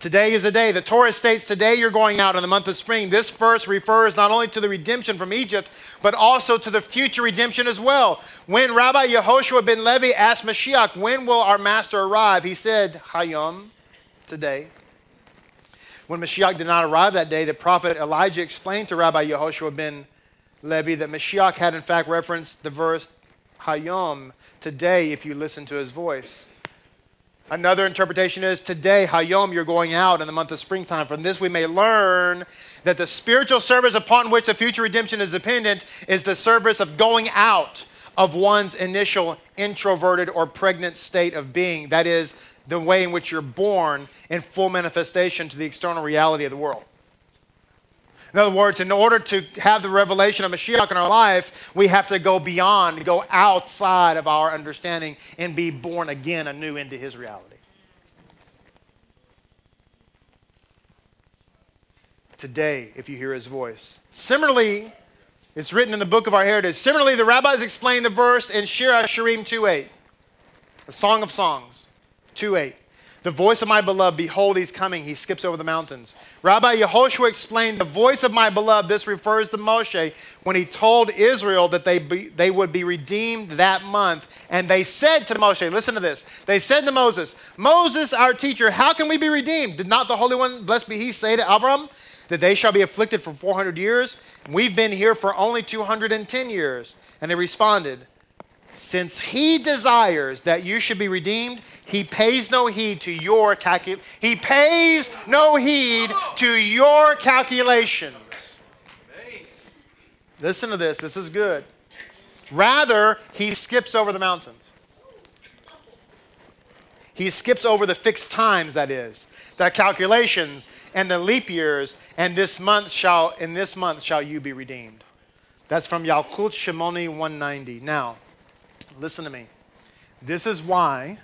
Today is the day. The Torah states, today you're going out in the month of spring. This verse refers not only to the redemption from Egypt, but also to the future redemption as well. When Rabbi Yehoshua ben Levi asked Mashiach, when will our master arrive? He said, Hayom, today. When Mashiach did not arrive that day, the prophet Elijah explained to Rabbi Yehoshua ben Levi that Mashiach had in fact referenced the verse, Hayom, today, if you listen to his voice. Another interpretation is today, Hayom, you're going out in the month of springtime. From this we may learn that the spiritual service upon which the future redemption is dependent is the service of going out of one's initial introverted or pregnant state of being. That is, the way in which you're born in full manifestation to the external reality of the world. In other words, in order to have the revelation of Mashiach in our life, we have to go beyond, go outside of our understanding and be born again anew into his reality. Today, if you hear his voice. Similarly, it's written in the book of our heritage. Similarly, the rabbis explain the verse in Shir HaShirim two eight, the Song of Songs, two eight. The voice of my beloved, behold, he's coming. He skips over the mountains. Rabbi Yehoshua explained, the voice of my beloved, this refers to Moshe, when he told Israel that they be, they would be redeemed that month. And they said to Moshe, listen to this. They said to Moses, Moses, our teacher, how can we be redeemed? Did not the Holy One, blessed be he, say to Avram, that they shall be afflicted for four hundred years? We've been here for only two hundred ten years. And they responded, since he desires that you should be redeemed, he pays no heed to your calcul. He pays no heed to your calculations. Listen to this. This is good. Rather, he skips over the mountains. He skips over the fixed times, that is, the calculations and the leap years. And this month shall, in this month shall you be redeemed. That's from Yalkut Shimoni one ninety. Now, listen to me. This is why,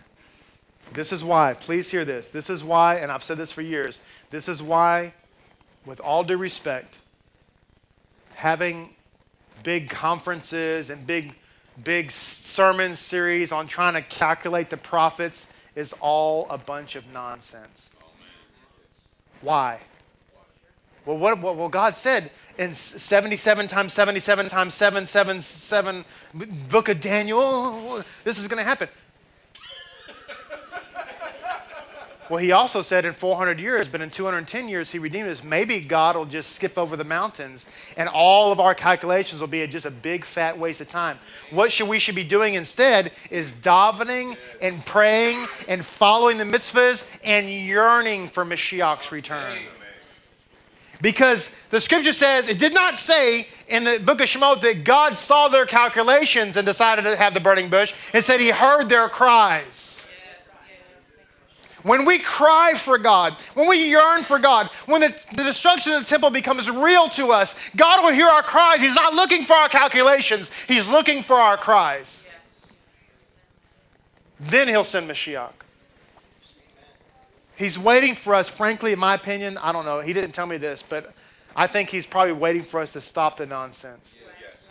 this is why, please hear this. This is why, and I've said this for years, this is why, with all due respect, having big conferences and big, big sermon series on trying to calculate the prophets is all a bunch of nonsense. Why? Well, what? Well, God said in seventy-seven times seventy-seven times seven seven seven, Book of Daniel, this is going to happen. Well, he also said in four hundred years, but in two hundred ten years, he redeemed us. Maybe God will just skip over the mountains, and all of our calculations will be just a big, fat waste of time. What should we should be doing instead is davening and praying and following the mitzvahs and yearning for Mashiach's return. Because the scripture says, it did not say in the book of Shemot that God saw their calculations and decided to have the burning bush. It said he heard their cries. When we cry for God, when we yearn for God, when the, the destruction of the temple becomes real to us, God will hear our cries. He's not looking for our calculations. He's looking for our cries. Yes. Then he'll send Mashiach. He's waiting for us, frankly, in my opinion, I don't know. He didn't tell me this, but I think he's probably waiting for us to stop the nonsense. Yes.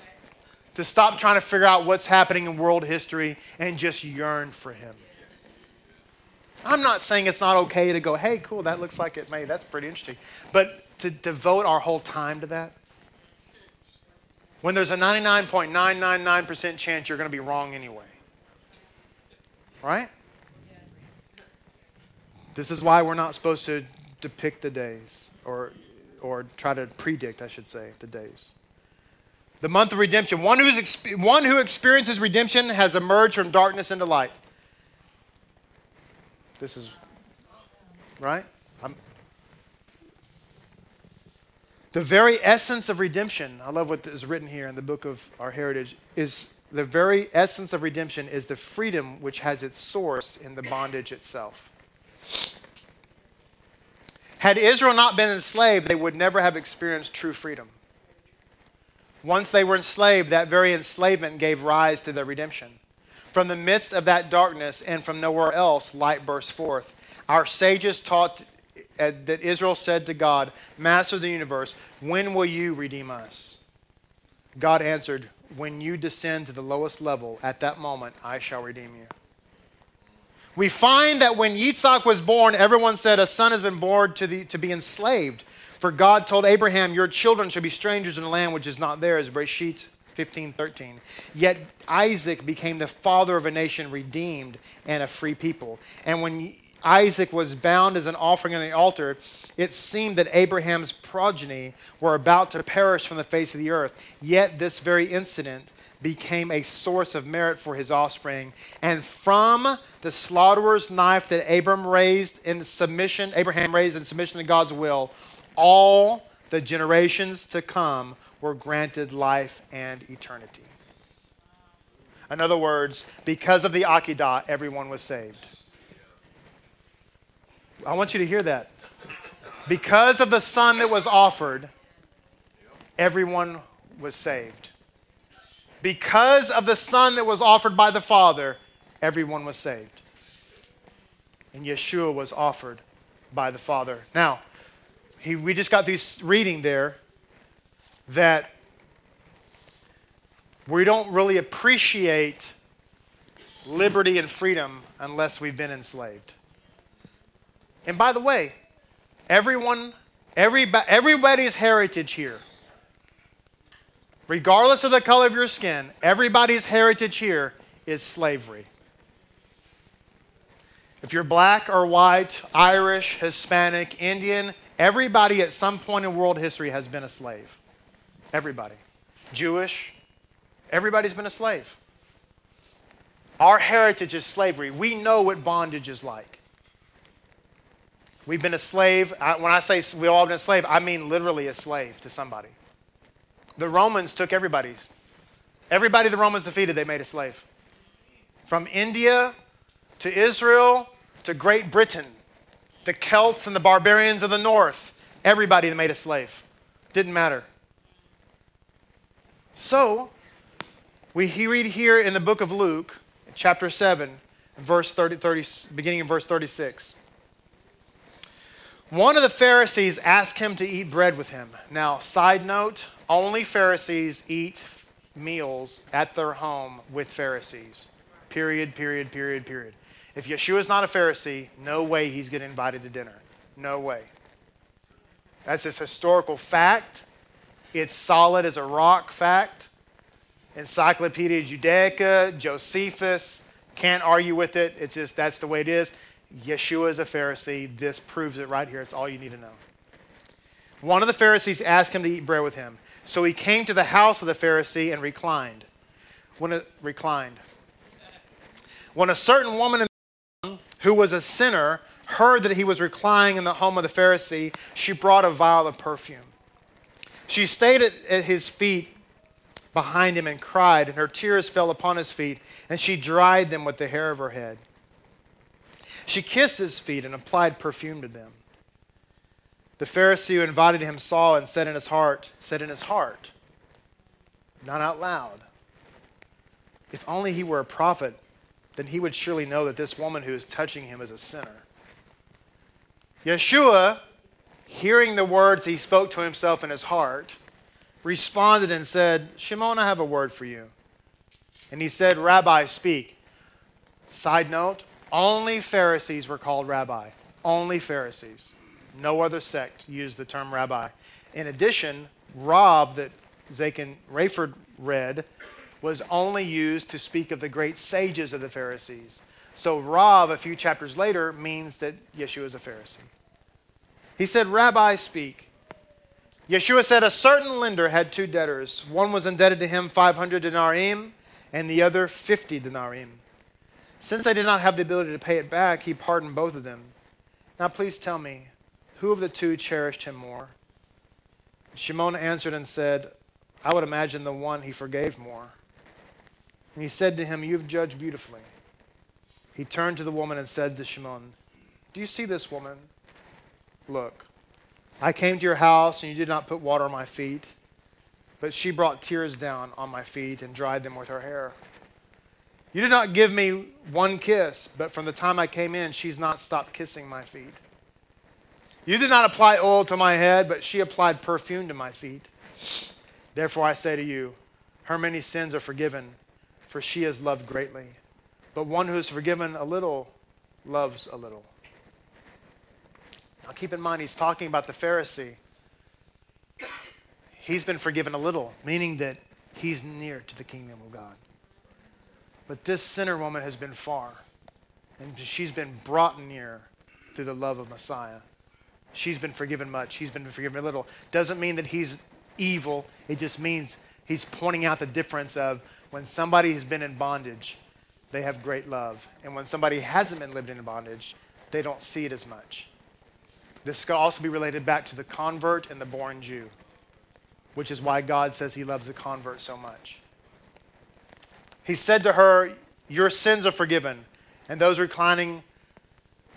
To stop trying to figure out what's happening in world history and just yearn for him. I'm not saying it's not okay to go, hey, cool, that looks like it may, that's pretty interesting. But to devote our whole time to that, when there's a ninety-nine point nine nine nine percent chance you're going to be wrong anyway. Right? This is why we're not supposed to depict the days, or or try to predict, I should say, the days. The month of redemption. One, who's, one who experiences redemption has emerged from darkness into light. This is, right? I'm, the very essence of redemption, I love what is written here in the book of our heritage, is the very essence of redemption is the freedom which has its source in the bondage itself. Had Israel not been enslaved, they would never have experienced true freedom. Once they were enslaved, that very enslavement gave rise to their redemption. From the midst of that darkness and from nowhere else, light bursts forth. Our sages taught that Israel said to God, Master of the universe, when will you redeem us? God answered, when you descend to the lowest level, at that moment I shall redeem you. We find that when Yitzhak was born, everyone said, a son has been born to, the, to be enslaved. For God told Abraham, your children shall be strangers in a land which is not theirs. Bereshit fifteen thirteen. Yet Isaac became the father of a nation redeemed and a free people. And when Isaac was bound as an offering on the altar, it seemed that Abraham's progeny were about to perish from the face of the earth. Yet this very incident became a source of merit for his offspring. And from the slaughterer's knife that Abram raised in submission, Abraham raised in submission to God's will, all the generations to come were granted life and eternity. In other words, because of the Akedah, everyone was saved. I want you to hear that. Because of the son that was offered, everyone was saved. Because of the son that was offered by the Father, everyone was saved. And Yeshua was offered by the Father. Now, He, we just got through reading there that we don't really appreciate liberty and freedom unless we've been enslaved. And by the way, everyone, everybody, everybody's heritage here, regardless of the color of your skin, everybody's heritage here is slavery. If you're black or white, Irish, Hispanic, Indian, everybody at some point in world history has been a slave. Everybody. Jewish. Everybody's been a slave. Our heritage is slavery. We know what bondage is like. We've been a slave. I, when I say we've all been a slave, I mean literally a slave to somebody. The Romans took everybody. Everybody the Romans defeated, they made a slave. From India to Israel to Great Britain. The Celts and the barbarians of the north, everybody that made a slave. Didn't matter. So, we read here in the book of Luke, chapter seven, verse thirty, thirty, beginning in verse thirty-six. One of the Pharisees asked him to eat bread with him. Now, side note, only Pharisees eat meals at their home with Pharisees. Period, period, period, period. If Yeshua's not a Pharisee, no way he's getting invited to dinner. No way. That's just historical fact. It's solid as a rock fact. Encyclopedia Judaica, Josephus, can't argue with it. It's just, that's the way it is. Yeshua is a Pharisee. This proves it right here. It's all you need to know. One of the Pharisees asked him to eat bread with him. So he came to the house of the Pharisee and reclined. When a, reclined. When a certain woman who was a sinner heard that he was reclining in the home of the Pharisee, she brought a vial of perfume. She stayed at, at his feet behind him and cried, and her tears fell upon his feet, and she dried them with the hair of her head. She kissed his feet and applied perfume to them. The Pharisee who invited him saw and said in his heart, said in his heart, not out loud, if only he were a prophet, then he would surely know that this woman who is touching him is a sinner. Yeshua, hearing the words he spoke to himself in his heart, responded and said, Shimon, I have a word for you. And he said, Rabbi, speak. Side note, only Pharisees were called rabbi. Only Pharisees. No other sect used the term rabbi. In addition, Rav that Zakin Rayford read was only used to speak of the great sages of the Pharisees. So Rav, a few chapters later, means that Yeshua is a Pharisee. He said, Rabbi, speak. Yeshua said, a certain lender had two debtors. One was indebted to him five hundred denarii and the other fifty denarii. Since they did not have the ability to pay it back, he pardoned both of them. Now please tell me, who of the two cherished him more? Shimon answered and said, I would imagine the one he forgave more. And he said to him, you have judged beautifully. He turned to the woman and said to Shimon, do you see this woman? Look, I came to your house and you did not put water on my feet, but she brought tears down on my feet and dried them with her hair. You did not give me one kiss, but from the time I came in, she's not stopped kissing my feet. You did not apply oil to my head, but she applied perfume to my feet. Therefore I say to you, her many sins are forgiven, for she is loved greatly. But one who is forgiven a little loves a little. Now keep in mind, he's talking about the Pharisee. He's been forgiven a little, meaning that he's near to the kingdom of God. But this sinner woman has been far, and she's been brought near through the love of Messiah. She's been forgiven much. He's been forgiven a little. Doesn't mean that he's evil. It just means he's pointing out the difference of when somebody has been in bondage, they have great love. And when somebody hasn't been lived in bondage, they don't see it as much. This could also be related back to the convert and the born Jew, which is why God says he loves the convert so much. He said to her, your sins are forgiven. And those reclining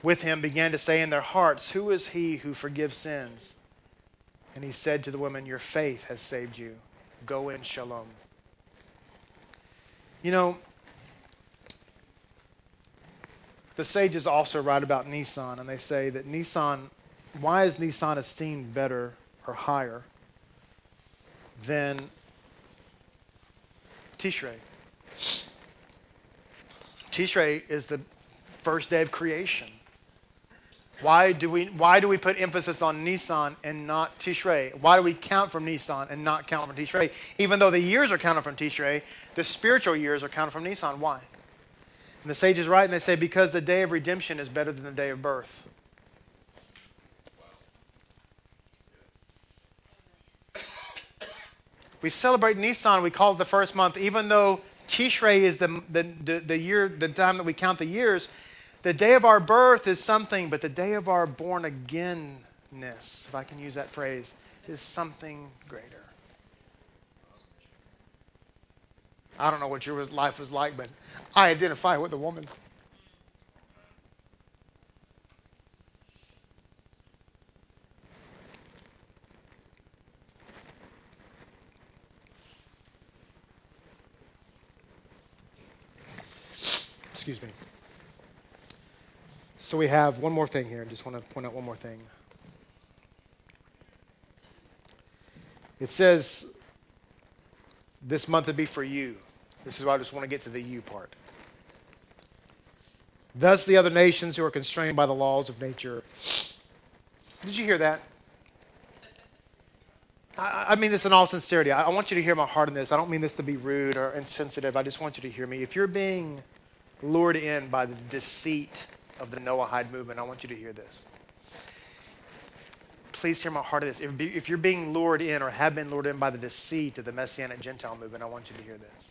with him began to say in their hearts, who is he who forgives sins? And he said to the woman, your faith has saved you. Go in shalom. You know, the sages also write about Nisan, and they say that Nisan, why is Nisan esteemed better or higher than Tishrei? Tishrei is the first day of creation. Why do we why do we put emphasis on Nisan and not Tishrei? Why do we count from Nisan and not count from Tishrei? Even though the years are counted from Tishrei, the spiritual years are counted from Nisan. Why? And the sages write and they say, because the day of redemption is better than the day of birth. We celebrate Nisan, we call it the first month, even though Tishrei is the, the, the year, the time that we count the years. The day of our birth is something, but the day of our born againness, if I can use that phrase, is something greater. I don't know what your life was like, but I identify with the woman. Excuse me. So we have one more thing here. I just want to point out one more thing. It says this month would be for you. This is why I just want to get to the you part. Thus the other nations who are constrained by the laws of nature. Did you hear that? I, I mean this in all sincerity. I, I want you to hear my heart in this. I don't mean this to be rude or insensitive. I just want you to hear me. If you're being lured in by the deceit of the Noahide movement, I want you to hear this. Please hear my heart of this. If, be, if you're being lured in or have been lured in by the deceit of the Messianic Gentile movement, I want you to hear this.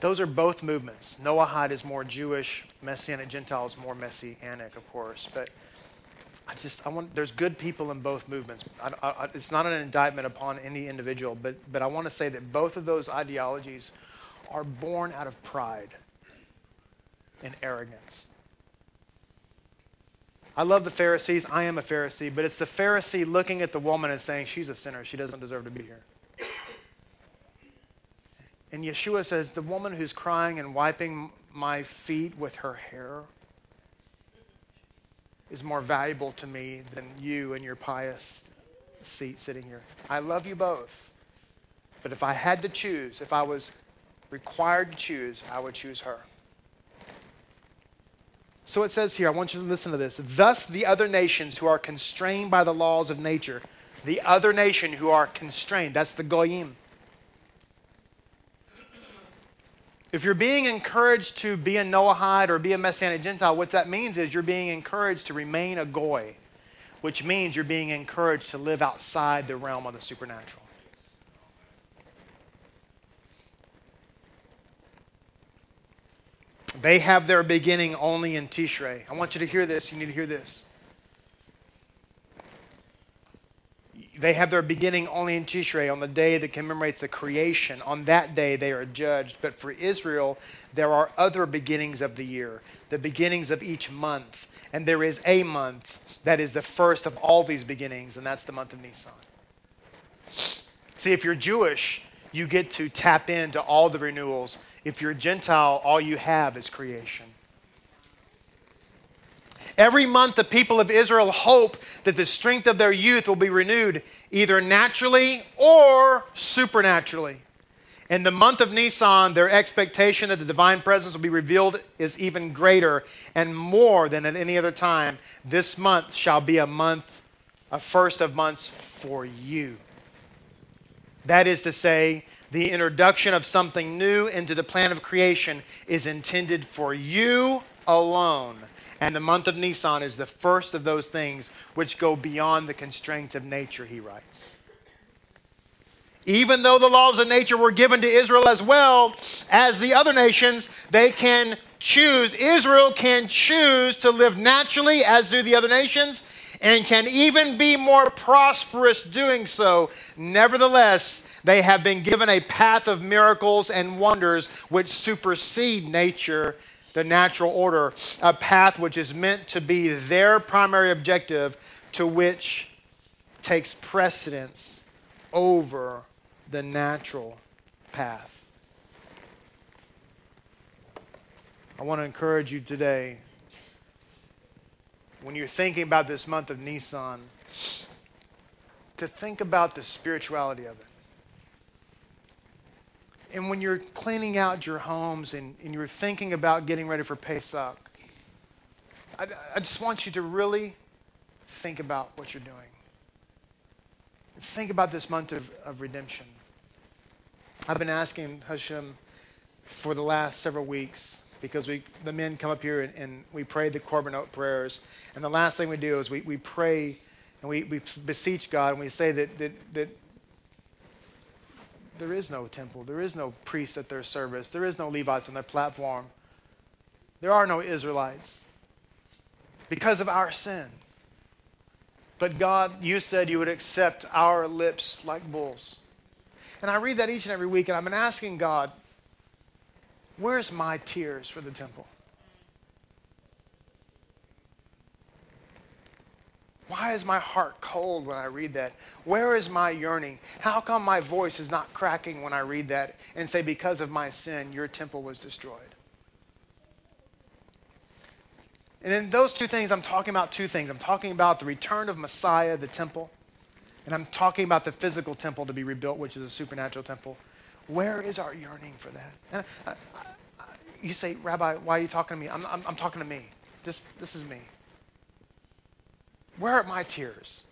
Those are both movements. Noahide is more Jewish. Messianic Gentile is more Messianic, of course. But I just, I want. There's good people in both movements. I, I, it's not an indictment upon any individual, but but I want to say that both of those ideologies are born out of pride and arrogance. I love the Pharisees. I am a Pharisee, but it's the Pharisee looking at the woman and saying, she's a sinner. She doesn't deserve to be here. And Yeshua says, the woman who's crying and wiping my feet with her hair is more valuable to me than you and your pious seat sitting here. I love you both. But if I had to choose, if I was required to choose, I would choose her. So it says here, I want you to listen to this. Thus the other nations who are constrained by the laws of nature, the other nation who are constrained, that's the Goyim. If you're being encouraged to be a Noahide or be a Messianic Gentile, what that means is you're being encouraged to remain a Goy, which means you're being encouraged to live outside the realm of the supernatural. They have their beginning only in Tishrei. I want you to hear this. You need to hear this. They have their beginning only in Tishrei, on the day that commemorates the creation. On that day they are judged. But for Israel, there are other beginnings of the year, the beginnings of each month. And there is a month that is the first of all these beginnings, and that's the month of Nisan. See, if you're Jewish, you get to tap into all the renewals. If you're Gentile, all you have is creation. Every month, the people of Israel hope that the strength of their youth will be renewed either naturally or supernaturally. In the month of Nisan, their expectation that the divine presence will be revealed is even greater and more than at any other time. This month shall be a month, a first of months for you. That is to say, the introduction of something new into the plan of creation is intended for you alone. And the month of Nisan is the first of those things which go beyond the constraints of nature, he writes. Even though the laws of nature were given to Israel as well as the other nations, they can choose, Israel can choose to live naturally as do the other nations and can even be more prosperous doing so. Nevertheless, they have been given a path of miracles and wonders which supersede nature, the natural order, a path which is meant to be their primary objective, to which takes precedence over the natural path. I want to encourage you today, when you're thinking about this month of Nisan, to think about the spirituality of it. And when you're cleaning out your homes and, and you're thinking about getting ready for Pesach, I, I just want you to really think about what you're doing. Think about this month of, of redemption. I've been asking Hashem for the last several weeks, because we the men come up here and, and we pray the Korbanot prayers. And the last thing we do is we, we pray and we, we beseech God and we say that that that there is no temple. There is no priest at their service. There is no Levites on their platform. There are no Israelites because of our sin. But God, you said you would accept our lips like bulls. And I read that each and every week, and I've been asking God, where's my tears for the temple? Why is my heart cold when I read that? Where is my yearning? How come my voice is not cracking when I read that and say, because of my sin, your temple was destroyed? And in those two things, I'm talking about two things. I'm talking about the return of Messiah, the temple, and I'm talking about the physical temple to be rebuilt, which is a supernatural temple, Where is our yearning for that? And I, I, I, you say, Rabbi, why are you talking to me? I'm, I'm, I'm talking to me. This, this is me. Where are my tears?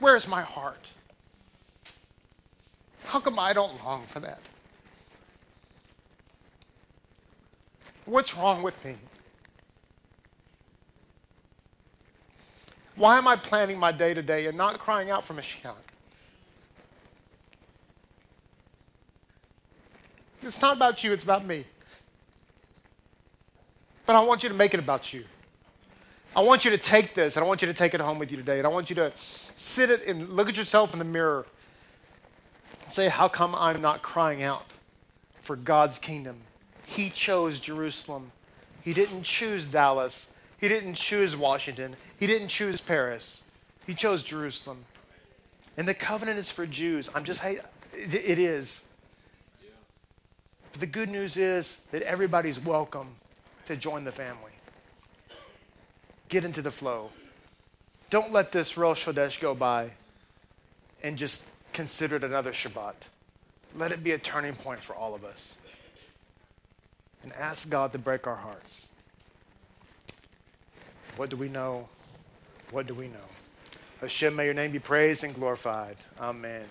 Where is my heart? How come I don't long for that? What's wrong with me? Why am I planning my day-to-day and not crying out for Mashiach? It's not about you, it's about me. But I want you to make it about you. I want you to take this, and I want you to take it home with you today, and I want you to sit it and look at yourself in the mirror and say, how come I'm not crying out for God's kingdom? He chose Jerusalem. He didn't choose Dallas. He didn't choose Washington. He didn't choose Paris. He chose Jerusalem. And the covenant is for Jews. I'm just, it, it is. But the good news is that everybody's welcome to join the family. Get into the flow. Don't let this Rosh Chodesh go by and just consider it another Shabbat. Let it be a turning point for all of us. And ask God to break our hearts. What do we know? What do we know? Hashem, may your name be praised and glorified. Amen.